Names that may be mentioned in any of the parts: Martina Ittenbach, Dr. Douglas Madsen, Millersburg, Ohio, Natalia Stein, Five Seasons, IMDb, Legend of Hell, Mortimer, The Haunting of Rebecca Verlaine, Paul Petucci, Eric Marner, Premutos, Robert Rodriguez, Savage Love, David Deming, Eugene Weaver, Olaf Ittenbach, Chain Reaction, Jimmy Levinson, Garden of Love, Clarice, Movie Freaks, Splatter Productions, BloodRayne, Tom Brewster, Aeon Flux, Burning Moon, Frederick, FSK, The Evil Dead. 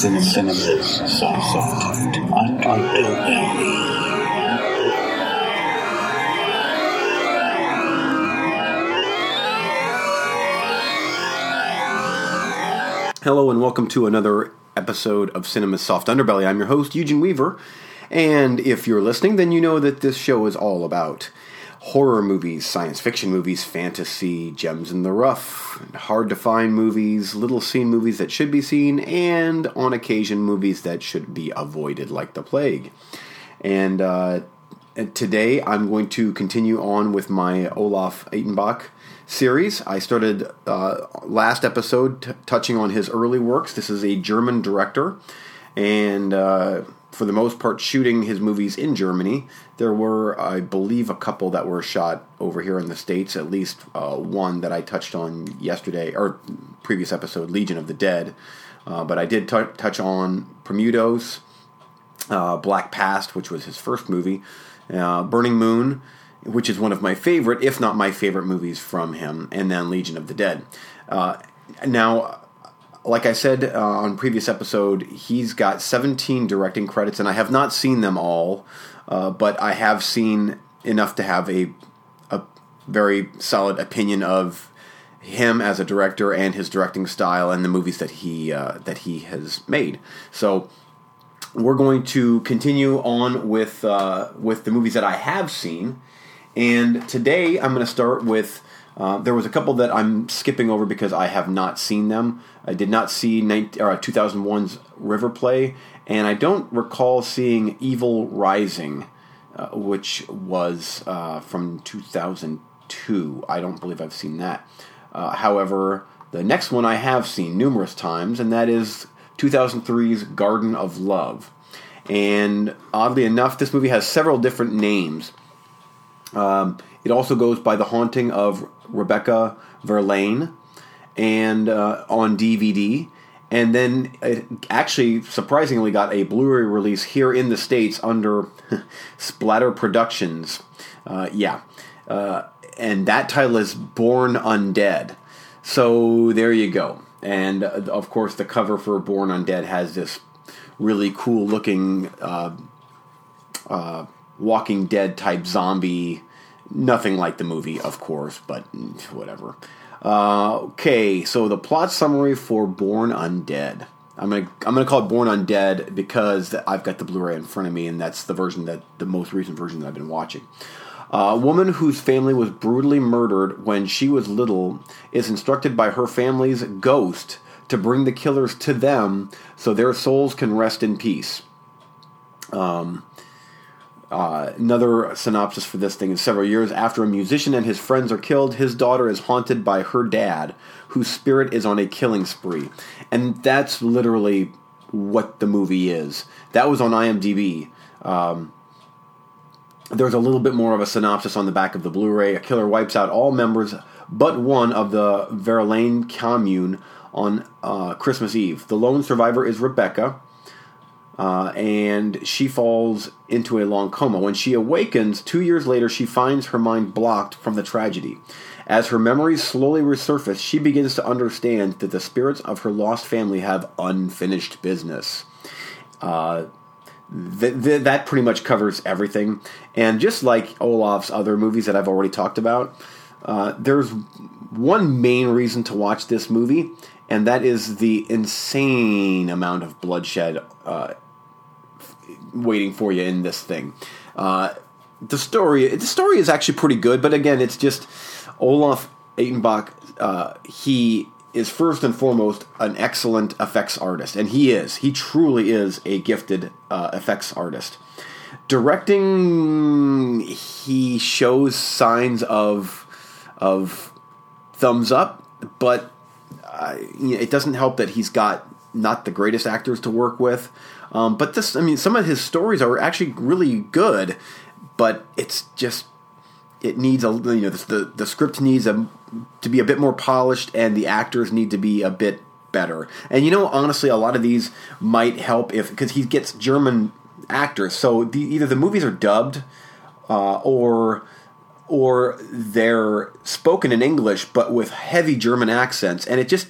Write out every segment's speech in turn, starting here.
Cinema's Soft Underbelly. Hello and welcome to another episode of Cinema's Soft Underbelly. I'm your host, Eugene Weaver, and if you're listening, then you know that this show is all about horror movies, science fiction movies, fantasy, gems in the rough, hard-to-find movies, little-seen movies that should be seen, and on occasion movies that should be avoided like the plague. And today I'm going to continue on with my Olaf Ittenbach series. I started last episode touching on his early works. This is a German director, and for the most part shooting his movies in Germany. There were, I believe, a couple that were shot over here in the States, at least one that I touched on yesterday, or previous episode, Legion of the Dead. But I did touch on Premutos, Black Past, which was his first movie, Burning Moon, which is one of my favorite, if not my favorite, movies from him, and then Legion of the Dead. Now, like I said on previous episode, he's got 17 directing credits, and I have not seen them all, but I have seen enough to have a very solid opinion of him as a director and his directing style and the movies that he has made. So we're going to continue on with the movies that I have seen. And today I'm going to start with, there was a couple that I'm skipping over because I have not seen them. I did not see 2001's River Play, and I don't recall seeing Evil Rising, which was from 2002. I don't believe I've seen that. However, the next one I have seen numerous times, and that is 2003's Garden of Love. And oddly enough, this movie has several different names. It also goes by The Haunting of Rebecca Verlaine, and on DVD, and then it actually surprisingly got a Blu-ray release here in the States under Splatter Productions, and that title is Born Undead. So there you go, and of course the cover for Born Undead has this really cool looking Walking Dead type zombie, nothing like the movie, of course, but whatever. Okay, so the plot summary for Born Undead. I'm gonna call it Born Undead because I've got the Blu-ray in front of me, and that's the version that the most recent version that I've been watching. A woman whose family was brutally murdered when she was little is instructed by her family's ghost to bring the killers to them so their souls can rest in peace. Another synopsis for this thing is several years after a musician and his friends are killed, his daughter is haunted by her dad, whose spirit is on a killing spree. And that's literally what the movie is. That was on IMDb. There's a little bit more of a synopsis on the back of the Blu-ray. A killer wipes out all members but one of the Verlaine commune on Christmas Eve. The lone survivor is Rebecca, and she falls into a long coma. When she awakens 2 years later, she finds her mind blocked from the tragedy. As her memories slowly resurface, she begins to understand that the spirits of her lost family have unfinished business. That pretty much covers everything. And just like Olaf's other movies that I've already talked about, there's one main reason to watch this movie, and that is the insane amount of bloodshed waiting for you in this thing. The story is actually pretty good, but again, it's just Olaf Ittenbach. He is first and foremost an excellent effects artist, and he truly is a gifted effects artist. Directing, he shows signs of thumbs up, but it doesn't help that he's got not the greatest actors to work with. But this, I mean, some of his stories are actually really good, but it's just, it needs the script needs to be a bit more polished, and the actors need to be a bit better. And honestly, a lot of these might help because he gets German actors, so either the movies are dubbed or they're spoken in English but with heavy German accents, and it just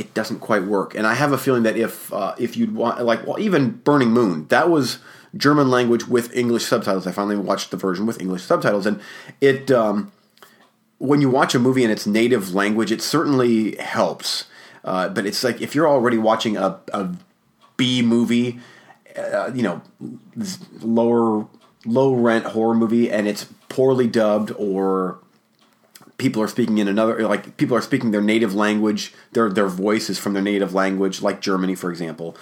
it doesn't quite work. And I have a feeling that if you'd want, like, well, even Burning Moon, that was German language with English subtitles. I finally watched the version with English subtitles, and it when you watch a movie in its native language, it certainly helps. But it's like if you're already watching a B movie, you know, low rent horror movie, and it's poorly dubbed, or people are speaking in another, like people are speaking their native language, their voice is from their native language, like Germany, for example,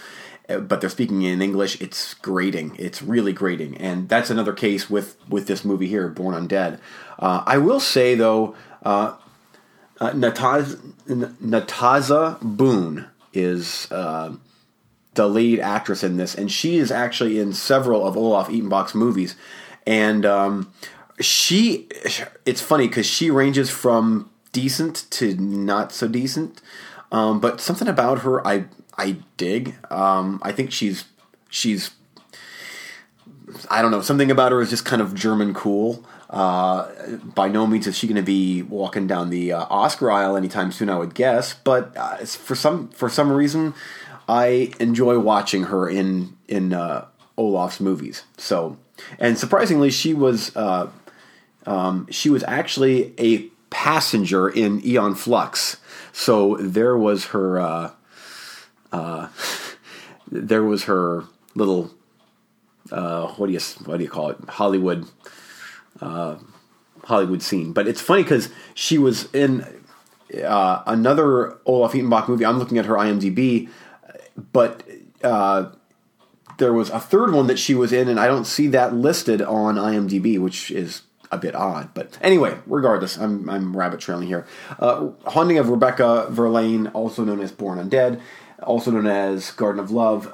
but they're speaking in English, it's grating. It's really grating. And that's another case with this movie here, Born Undead. I will say, though, Nataza Boone is the lead actress in this, and she is actually in several of Olaf Ittenbach's movies. And it's funny because she ranges from decent to not so decent, but something about her I dig. I think she's I don't know, something about her is just kind of German cool. By no means is she going to be walking down the Oscar aisle anytime soon, I would guess. But for some reason, I enjoy watching her in Olaf's movies. So, and surprisingly, she was actually a passenger in Aeon Flux. So there was her little what do you call it, Hollywood scene. But it's funny because she was in another Olaf Ittenbach movie. I'm looking at her IMDb, but there was a third one that she was in, and I don't see that listed on IMDb, which is a bit odd. But anyway, regardless, I'm rabbit trailing here. Haunting of Rebecca Verlaine, also known as Born Undead, also known as Garden of Love.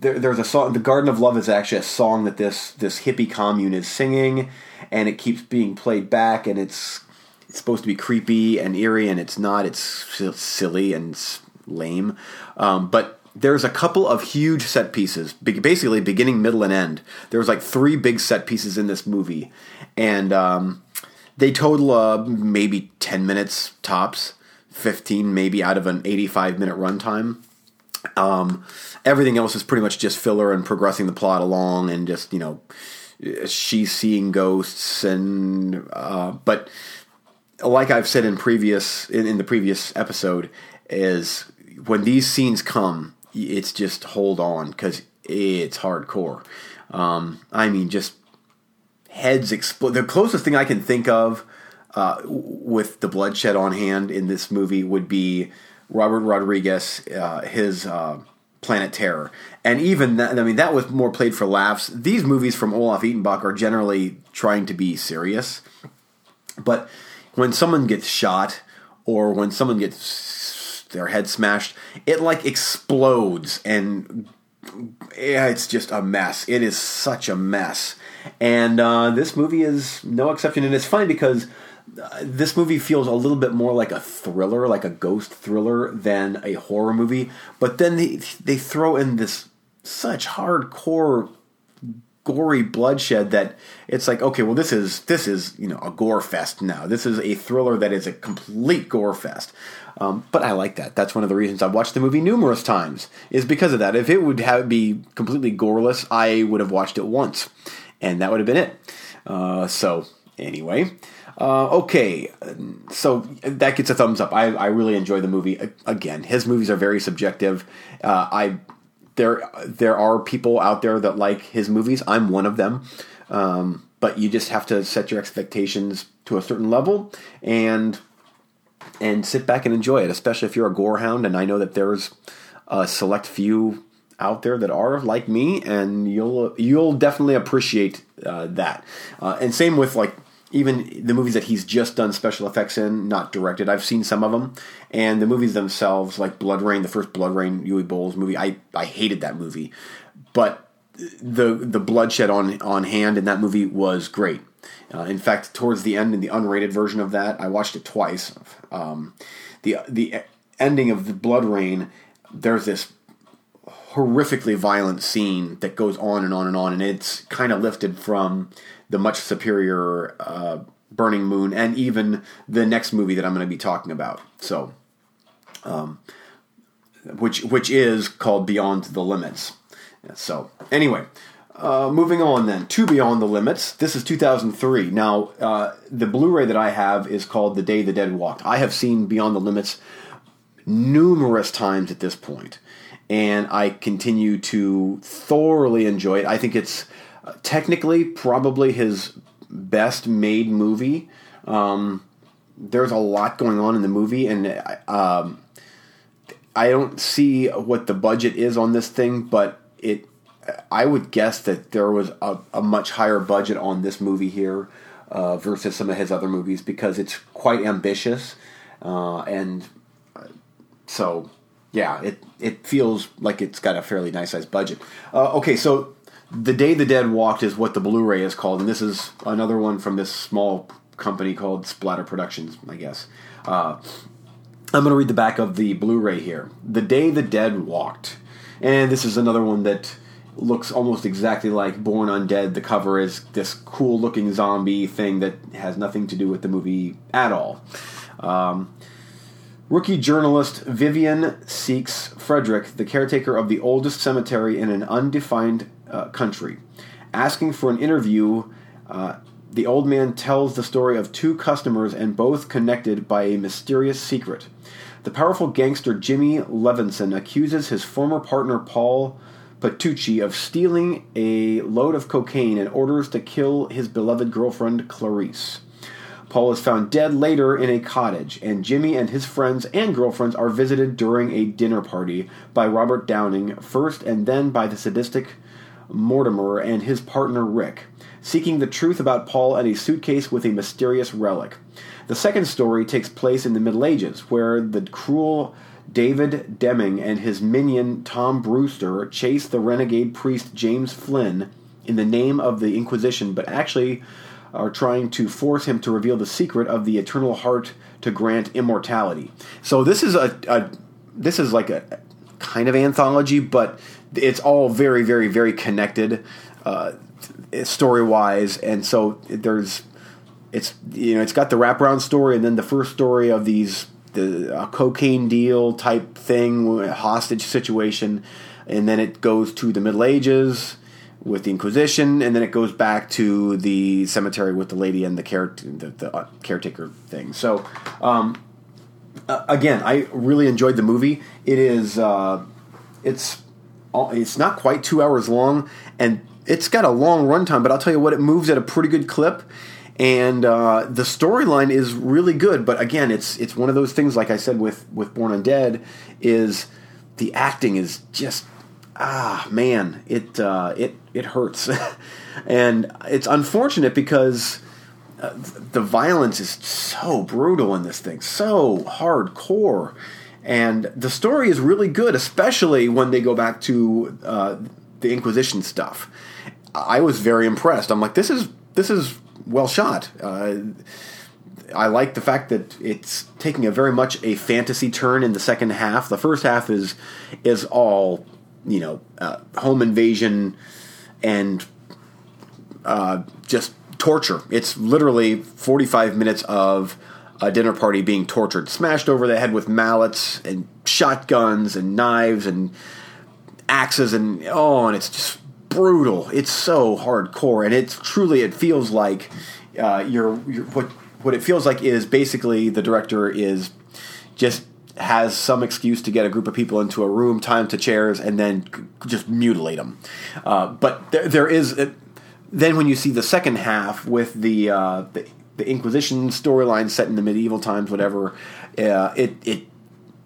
There's a song. The Garden of Love is actually a song that this hippie commune is singing, and it keeps being played back, and it's supposed to be creepy and eerie, and it's not. It's silly and lame. But there's a couple of huge set pieces, basically beginning, middle, and end. There's like three big set pieces in this movie, and they total maybe 10 minutes tops, 15 maybe, out of an 85-minute runtime. Everything else is pretty much just filler and progressing the plot along, and just, you know, she's seeing ghosts, and but like I've said in the previous episode, is when these scenes come, it's just hold on, because it's hardcore. I mean, just heads explode. The closest thing I can think of with the bloodshed on hand in this movie would be Robert Rodriguez, his Planet Terror. And even that, I mean, that was more played for laughs. These movies from Olaf Ittenbach are generally trying to be serious. But when someone gets shot, or when someone gets their head smashed, it like explodes, and it's just a mess. It is such a mess. And this movie is no exception. And it's funny because this movie feels a little bit more like a thriller, like a ghost thriller, than a horror movie. But then they throw in this such hardcore, gory bloodshed that it's like, okay, well, this is you know, a gore fest now. This is a thriller that is a complete gore fest. But I like that. That's one of the reasons I've watched the movie numerous times, is because of that. If it would be completely goreless, I would have watched it once, and that would have been it. So anyway. Okay, so that gets a thumbs up. I really enjoy the movie. Again, his movies are very subjective. There are people out there that like his movies. I'm one of them. But you just have to set your expectations to a certain level and sit back and enjoy it, especially if you're a gore hound. And I know that there's a select few out there that are like me, and you'll definitely appreciate that. And same with, like, even the movies that he's just done special effects in, not directed. I've seen some of them. And the movies themselves, like BloodRayne, the first BloodRayne, Yuli Boles movie, I hated that movie. But the bloodshed on hand in that movie was great. In fact, towards the end, in the unrated version of that, I watched it twice. The ending of the BloodRayne, there's this horrifically violent scene that goes on and on and on, and it's kind of lifted from the much superior Burning Moon, and even the next movie that I'm going to be talking about. So which is called Beyond the Limits. So, anyway, moving on then to Beyond the Limits. This is 2003. Now, the Blu-ray that I have is called The Day the Dead Walked. I have seen Beyond the Limits numerous times at this point, and I continue to thoroughly enjoy it. I think it's technically probably his best made movie. There's a lot going on in the movie, and I don't see what the budget is on this thing, but I would guess that there was a much higher budget on this movie here versus some of his other movies, because it's quite ambitious, and so yeah, it feels like it's got a fairly nice sized budget. Okay, so The Day the Dead Walked is what the Blu-ray is called, and this is another one from this small company called Splatter Productions, I guess. I'm going to read the back of the Blu-ray here. The Day the Dead Walked. And this is another one that looks almost exactly like Born Undead. The cover is this cool-looking zombie thing that has nothing to do with the movie at all. Rookie journalist Vivian seeks Frederick, the caretaker of the oldest cemetery in an undefined country. Asking for an interview, the old man tells the story of two customers and both connected by a mysterious secret. The powerful gangster Jimmy Levinson accuses his former partner Paul Petucci of stealing a load of cocaine and orders to kill his beloved girlfriend Clarice. Paul is found dead later in a cottage, and Jimmy and his friends and girlfriends are visited during a dinner party by Robert Downing first and then by the sadistic Mortimer and his partner Rick, seeking the truth about Paul and a suitcase with a mysterious relic. The second story takes place in the Middle Ages, where the cruel David Deming and his minion Tom Brewster chase the renegade priest James Flynn in the name of the Inquisition, but actually are trying to force him to reveal the secret of the eternal heart to grant immortality. So this is a kind of anthology, but it's all very, very, very connected. Story-wise, and so it's got the wraparound story, and then the first story of the cocaine deal type thing, hostage situation, and then it goes to the Middle Ages with the Inquisition, and then it goes back to the cemetery with the lady and the caretaker thing. So, again, I really enjoyed the movie. It is it's not quite 2 hours long, and it's got a long runtime, but I'll tell you what, it moves at a pretty good clip, and the storyline is really good. But again, it's one of those things, like I said with Born Undead, is the acting is just it hurts, and it's unfortunate because the violence is so brutal in this thing, so hardcore, and the story is really good, especially when they go back to the Inquisition stuff. I was very impressed. I'm like, this is well shot. I like the fact that it's taking a very much a fantasy turn in the second half. The first half is all, home invasion and just torture. It's literally 45 minutes of a dinner party being tortured, smashed over the head with mallets and shotguns and knives and axes, and it's just brutal. It's so hardcore, and it's truly, it feels like what it feels like is basically the director is just has some excuse to get a group of people into a room, tie them to chairs, and then just mutilate them. But there is then when you see the second half with the Inquisition storyline set in the medieval times, whatever, it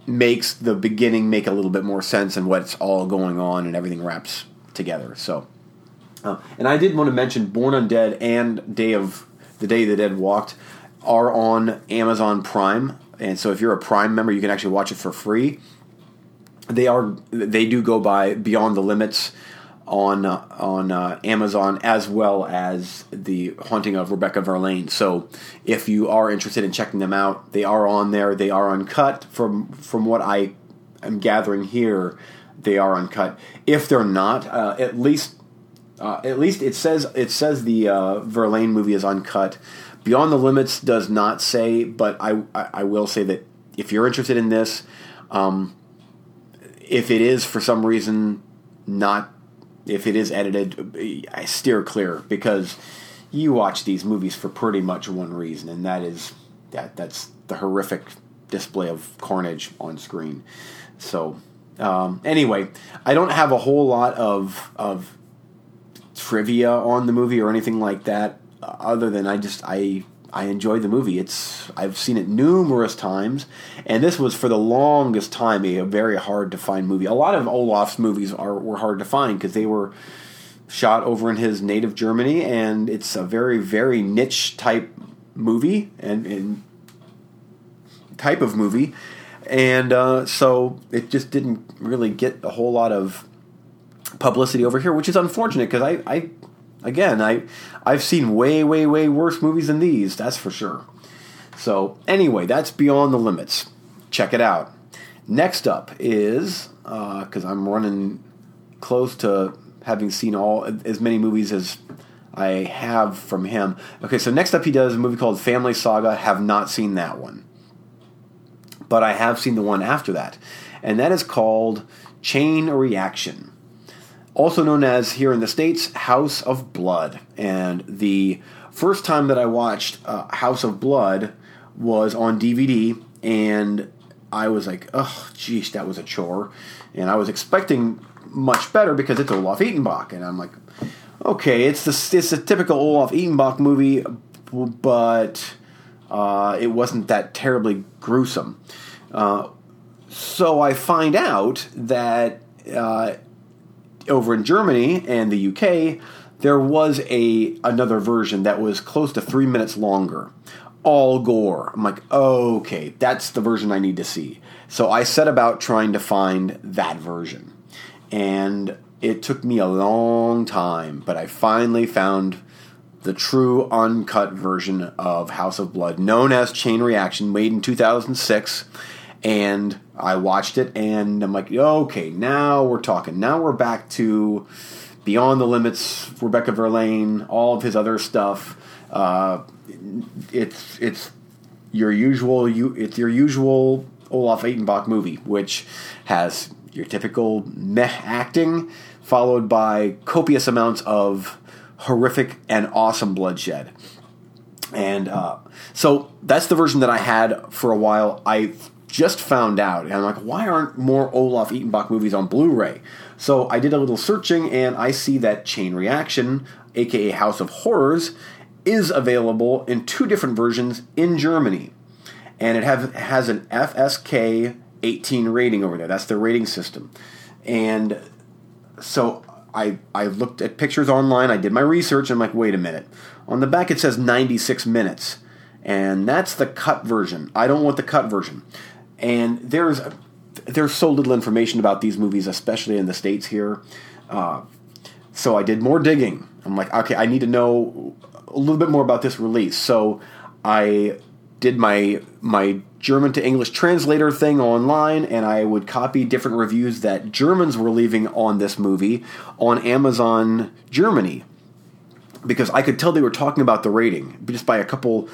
makes the beginning make a little bit more sense and what's all going on, and everything wraps together. So, and I did want to mention Born Undead and The Day the Dead Walked are on Amazon Prime, and so if you're a Prime member, you can actually watch it for free. They do go by Beyond the Limits on Amazon, as well as The Haunting of Rebecca Verlaine. So if you are interested in checking them out, they are on there. They are uncut. From what I am gathering here, they are uncut. If they're not, at least it says the Verlaine movie is uncut. Beyond the Limits does not say, but I will say that if you're interested in this, if it is for some reason not, if it is edited, I steer clear, because you watch these movies for pretty much one reason, and that is that's the horrific display of carnage on screen. So anyway, I don't have a whole lot of trivia on the movie or anything like that, other than I enjoyed the movie. I've seen it numerous times, and this was for the longest time a very hard to find movie. A lot of Olaf's movies were hard to find because they were shot over in his native Germany, and it's a very, very niche type movie and type of movie, and so it just didn't really get a whole lot of publicity over here, which is unfortunate because I've seen way worse movies than these, that's for sure. So anyway, that's Beyond the Limits. Check it out. Next up is, because I'm running close to having seen as many movies as I have from him. Okay, so next up he does a movie called Family Saga. Have not seen that one, but I have seen the one after that, and that is called Chain Reaction, also known as, here in the States, House of Blood. And the first time that I watched House of Blood was on DVD, and I was like, oh, geez, that was a chore. And I was expecting much better because it's Olaf Ittenbach. And I'm like, okay, it's a typical Olaf Ittenbach movie, but it wasn't that terribly gruesome. So I find out that... over in Germany and the UK, there was another version that was close to 3 minutes longer, all gore. I'm like, okay, that's the version I need to see. So I set about trying to find that version, and it took me a long time, but I finally found the true uncut version of House of Blood, known as Chain Reaction, made in 2006. And I watched it, and I'm like, okay, now we're talking. Now we're back to Beyond the Limits, Rebecca Verlaine, all of his other stuff. It's your usual Olaf Ittenbach movie, which has your typical meh acting, followed by copious amounts of horrific and awesome bloodshed. And so that's the version that I had for a while. I just found out, and I'm like, why aren't more Olaf Ittenbach movies on Blu-ray? So I did a little searching, and I see that Chain Reaction, aka House of Horrors, is available in two different versions in Germany, and it has an FSK 18 rating over there. That's the rating system. And so I looked at pictures online, I did my research, and I'm like, wait a minute, on the back it says 96 minutes, and that's the cut version. I don't want the cut version. And there's so little information about these movies, especially in the States here. So I did more digging. I'm like, okay, I need to know a little bit more about this release. So I did my German to English translator thing online, and I would copy different reviews that Germans were leaving on this movie on Amazon Germany, because I could tell they were talking about the rating just by a couple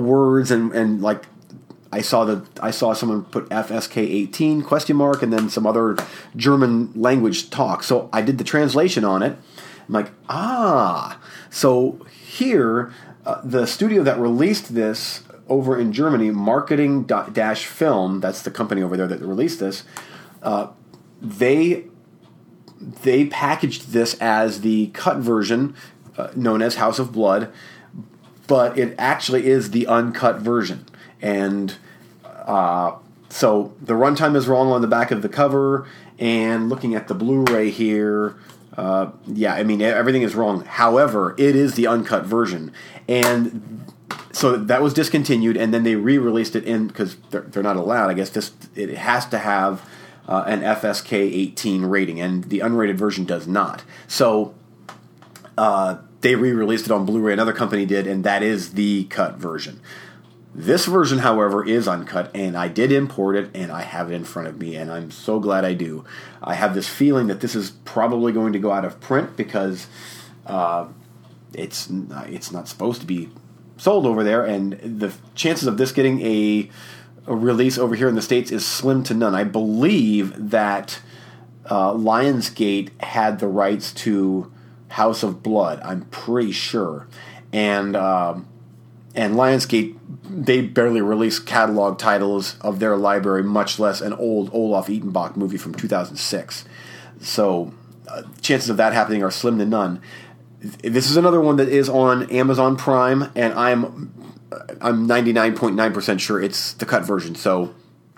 words, and like I saw someone put FSK 18 ? And then some other German language talk. So I did the translation on it. I'm like, so here the studio that released this over in Germany, Marketing-Film, that's the company over there that released this, they packaged this as the cut version known as House of Blood, but it actually is the uncut version. And so the runtime is wrong on the back of the cover, and looking at the Blu-ray here, everything is wrong. However, it is the uncut version. And so that was discontinued, and then they re-released it in, because they're not allowed, I guess, it has to have an FSK 18 rating, and the unrated version does not. So they re-released it on Blu-ray, another company did, and that is the cut version. This version, however, is uncut, and I did import it, and I have it in front of me, and I'm so glad I do. I have this feeling that this is probably going to go out of print, because it's not supposed to be sold over there, and the chances of this getting a release over here in the States is slim to none. I believe that Lionsgate had the rights to House of Blood, I'm pretty sure. And Lionsgate, they barely released catalog titles of their library, much less an old Olaf Ittenbach movie from 2006. So chances of that happening are slim to none. This is another one that is on Amazon Prime, and I'm 99.9% sure it's the cut version, so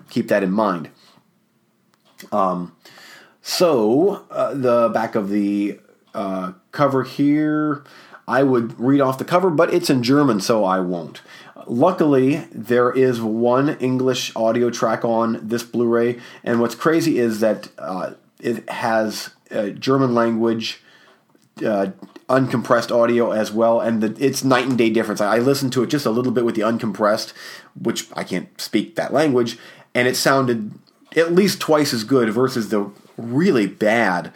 keep that in mind. The back of the cover here, I would read off the cover, but it's in German, so I won't. Luckily, there is one English audio track on this Blu-ray, and what's crazy is that it has German language uncompressed audio as well, and it's night and day difference. I listened to it just a little bit with the uncompressed, which I can't speak that language, and it sounded at least twice as good versus the really bad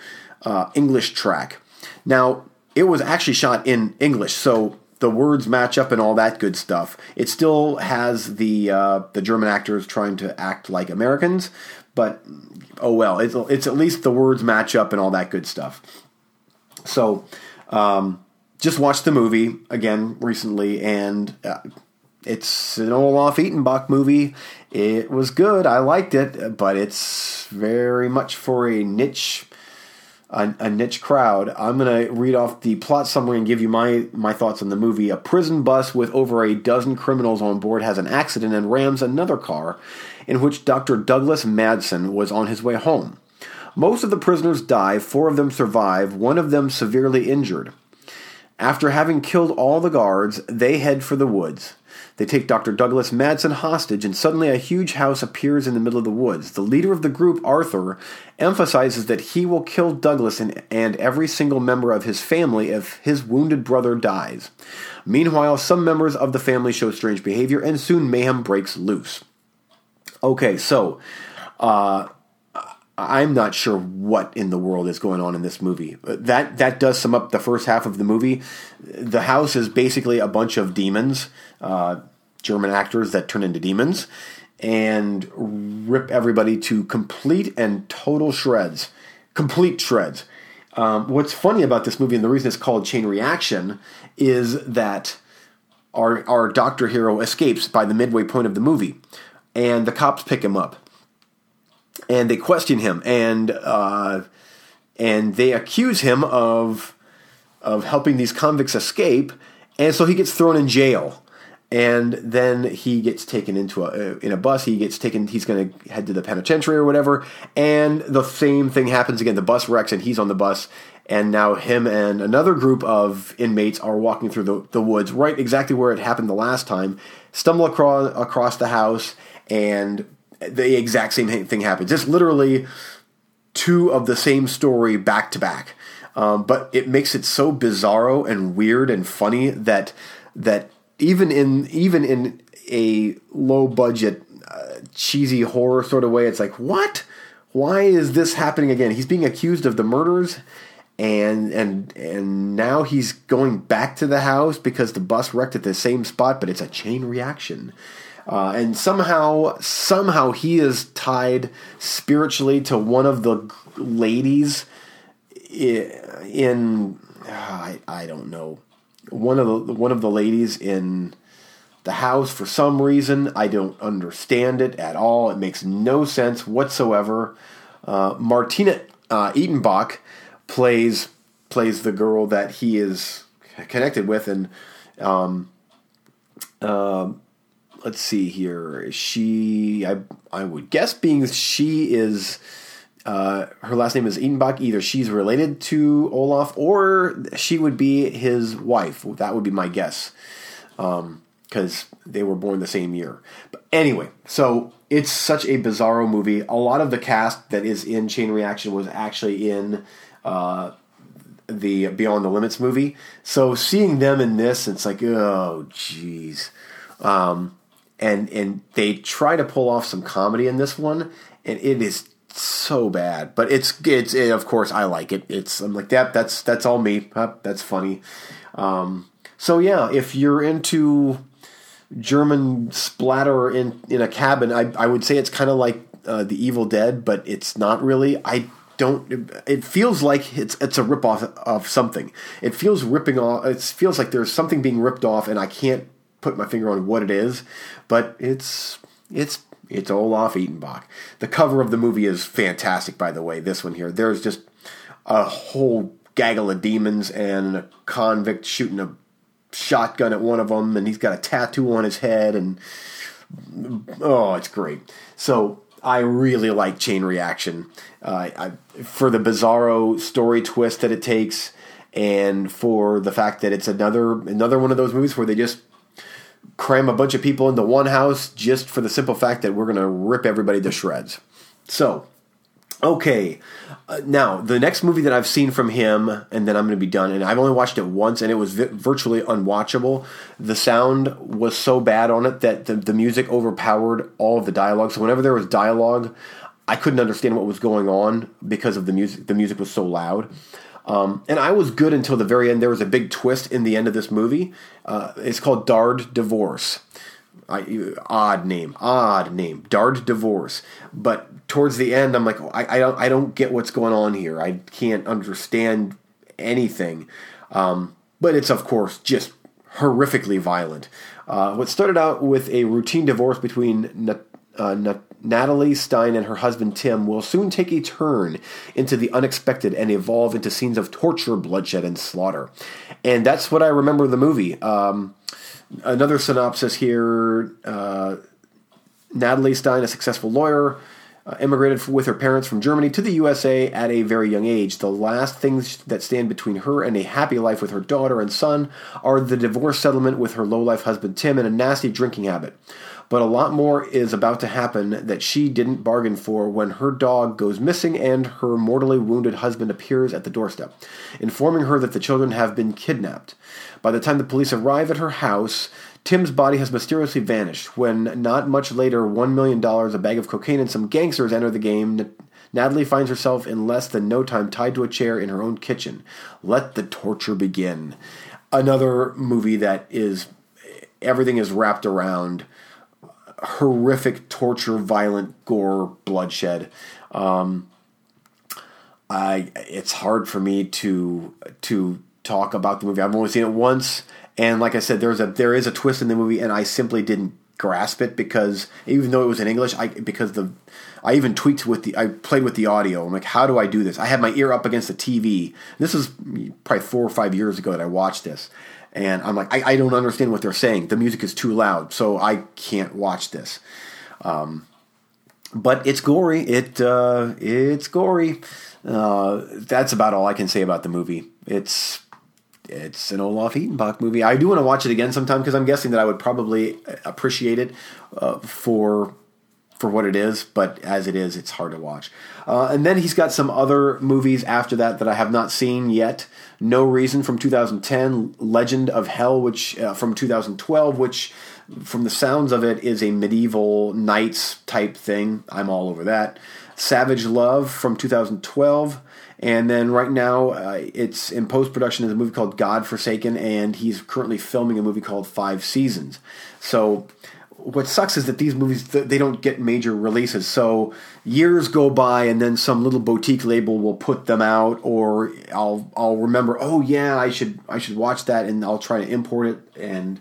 English track. Now, it was actually shot in English, so the words match up and all that good stuff. It still has the German actors trying to act like Americans, but oh well, it's at least the words match up and all that good stuff. So just watched the movie again recently, and it's an Olaf Ittenbach movie. It was good. I liked it, but it's very much for a niche a niche crowd. I'm going to read off the plot summary and give you my thoughts on the movie. A prison bus with over a dozen criminals on board has an accident and rams another car in which Dr. Douglas Madsen was on his way home. Most of the prisoners die, 4 of them survive, 1 of them severely injured. After having killed all the guards, they head for the woods. They take Dr. Douglas Madsen hostage, and suddenly a huge house appears in the middle of the woods. The leader of the group, Arthur, emphasizes that he will kill Douglas and every single member of his family if his wounded brother dies. Meanwhile, some members of the family show strange behavior, and soon mayhem breaks loose. Okay, so I'm not sure what in the world is going on in this movie. That does sum up the first half of the movie. The house is basically a bunch of demons, German actors that turn into demons, and rip everybody to complete and total shreds. Complete shreds. What's funny about this movie, and the reason it's called Chain Reaction, is that our doctor hero escapes by the midway point of the movie, and the cops pick him up. And they question him, and they accuse him of helping these convicts escape, and so he gets thrown in jail, and then he gets taken into in a bus. He gets taken. He's going to head to the penitentiary or whatever, and the same thing happens again. The bus wrecks, and he's on the bus, and now him and another group of inmates are walking through the woods, right exactly where it happened the last time. Stumble across the house, and the exact same thing happens. It's literally 2 of the same story back to back, but it makes it so bizarro and weird and funny that even in a low budget, cheesy horror sort of way, it's like, what? Why is this happening again? He's being accused of the murders, and now he's going back to the house because the bus wrecked at the same spot, but it's a chain reaction. And somehow he is tied spiritually to one of the ladies I don't know, one of the ladies in the house for some reason. I don't understand it at all. It makes no sense whatsoever. Martina Ittenbach plays the girl that he is connected with, and let's see here. She, I would guess, being she is, her last name is Ittenbach. Either she's related to Olaf, or she would be his wife. That would be my guess, because they were born the same year. But anyway, so it's such a bizarro movie. A lot of the cast that is in Chain Reaction was actually in the Beyond the Limits movie. So seeing them in this, it's like, oh, jeez. And they try to pull off some comedy in this one, and it is so bad. But it's of course I like it. I'm like that's all me. That's funny. So yeah, if you're into German splatter in a cabin, I would say it's kind of like The Evil Dead, but it's not really. I don't. It feels like it's a ripoff of something. It feels ripping off. It feels like there's something being ripped off, and I can't put my finger on what it is. But it's Olaf Ittenbach. The cover of the movie is fantastic, by the way. This one here, there's just a whole gaggle of demons and a convict shooting a shotgun at one of them, and he's got a tattoo on his head, and oh, it's great. So I really like Chain Reaction for the bizarro story twist that it takes, and for the fact that it's another one of those movies where they just cram a bunch of people into one house just for the simple fact that we're going to rip everybody to shreds. So, okay. Now, the next movie that I've seen from him, and then I'm going to be done, and I've only watched it once, and it was virtually unwatchable. The sound was so bad on it that the music overpowered all of the dialogue. So whenever there was dialogue, I couldn't understand what was going on because of the music. The music was so loud. And I was good until the very end. There was a big twist in the end of this movie. It's called Dard Divorce. Odd name. Dard Divorce. But towards the end, I'm like, I don't get what's going on here. I can't understand anything. But it's, of course, just horrifically violent. What started out with a routine divorce between Natalia Stein and her husband Tim will soon take a turn into the unexpected and evolve into scenes of torture, bloodshed, and slaughter. And that's what I remember of the movie. Another synopsis here. Natalia Stein, a successful lawyer, immigrated with her parents from Germany to the USA at a very young age. The last things that stand between her and a happy life with her daughter and son are the divorce settlement with her lowlife husband Tim and a nasty drinking habit. But a lot more is about to happen that she didn't bargain for when her dog goes missing and her mortally wounded husband appears at the doorstep, informing her that the children have been kidnapped. By the time the police arrive at her house, Tim's body has mysteriously vanished. When not much later, $1 million, a bag of cocaine, and some gangsters enter the game, Natalie finds herself in less than no time tied to a chair in her own kitchen. Let the torture begin. Another movie that is... everything is wrapped around... horrific torture, violent gore, bloodshed. It's hard for me to talk about the movie. I've only seen it once, and like I said, there is a twist in the movie, and I simply didn't grasp it because even though it was in English, I played with the audio. I'm like, how do I do this? I had my ear up against the TV. This is probably 4 or 5 years ago that I watched this. And I'm like, I don't understand what they're saying. The music is too loud, so I can't watch this. But it's gory. It's gory. That's about all I can say about the movie. It's an Olaf Ittenbach movie. I do want to watch it again sometime because I'm guessing that I would probably appreciate it for what it is, but as it is, it's hard to watch. And then he's got some other movies after that I have not seen yet. No Reason from 2010, Legend of Hell, which from 2012, which from the sounds of it is a medieval knights type thing. I'm all over that. Savage Love from 2012. And then right now it's in post-production is a movie called God Forsaken, and he's currently filming a movie called Five Seasons. So... what sucks is that these movies, they don't get major releases. So years go by and then some little boutique label will put them out, or I'll remember, oh yeah, I should watch that, and I'll try to import it. And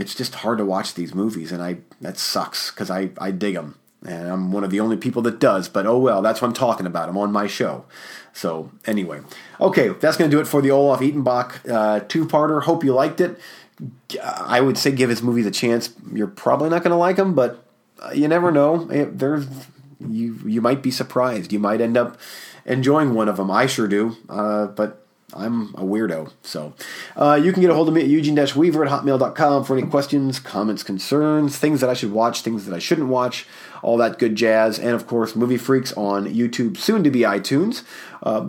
it's just hard to watch these movies, and that sucks because I dig them. And I'm one of the only people that does, but oh well, that's what I'm talking about. I'm on my show. So anyway. Okay, that's going to do it for the Olaf Ittenbach two-parter. Hope you liked it. I would say give his movies a chance. You're probably not going to like them, but you never know. You might be surprised. You might end up enjoying one of them. I sure do, but I'm a weirdo. So you can get a hold of me at eugene-weaver@hotmail.com for any questions, comments, concerns, things that I should watch, things that I shouldn't watch, all that good jazz. And, of course, Movie Freaks on YouTube, soon to be iTunes.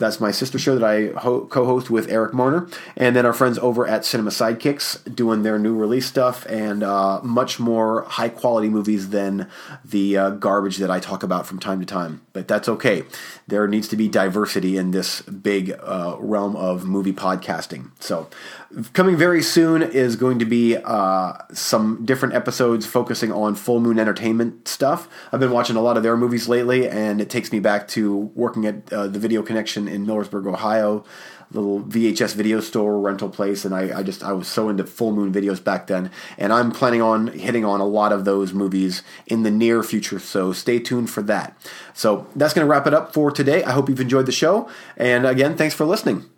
That's my sister show that I co-host with Eric Marner. And then our friends over at Cinema Sidekicks doing their new release stuff and much more high-quality movies than the garbage that I talk about from time to time. But that's okay. There needs to be diversity in this big realm of movie podcasting. So coming very soon is going to be some different episodes focusing on full moon entertainment stuff. I've been watching a lot of their movies lately, and it takes me back to working at the Video Connection in Millersburg, Ohio, a little VHS video store rental place, and I was so into Full Moon videos back then, and I'm planning on hitting on a lot of those movies in the near future, so stay tuned for that. So that's going to wrap it up for today. I hope you've enjoyed the show, and again, thanks for listening.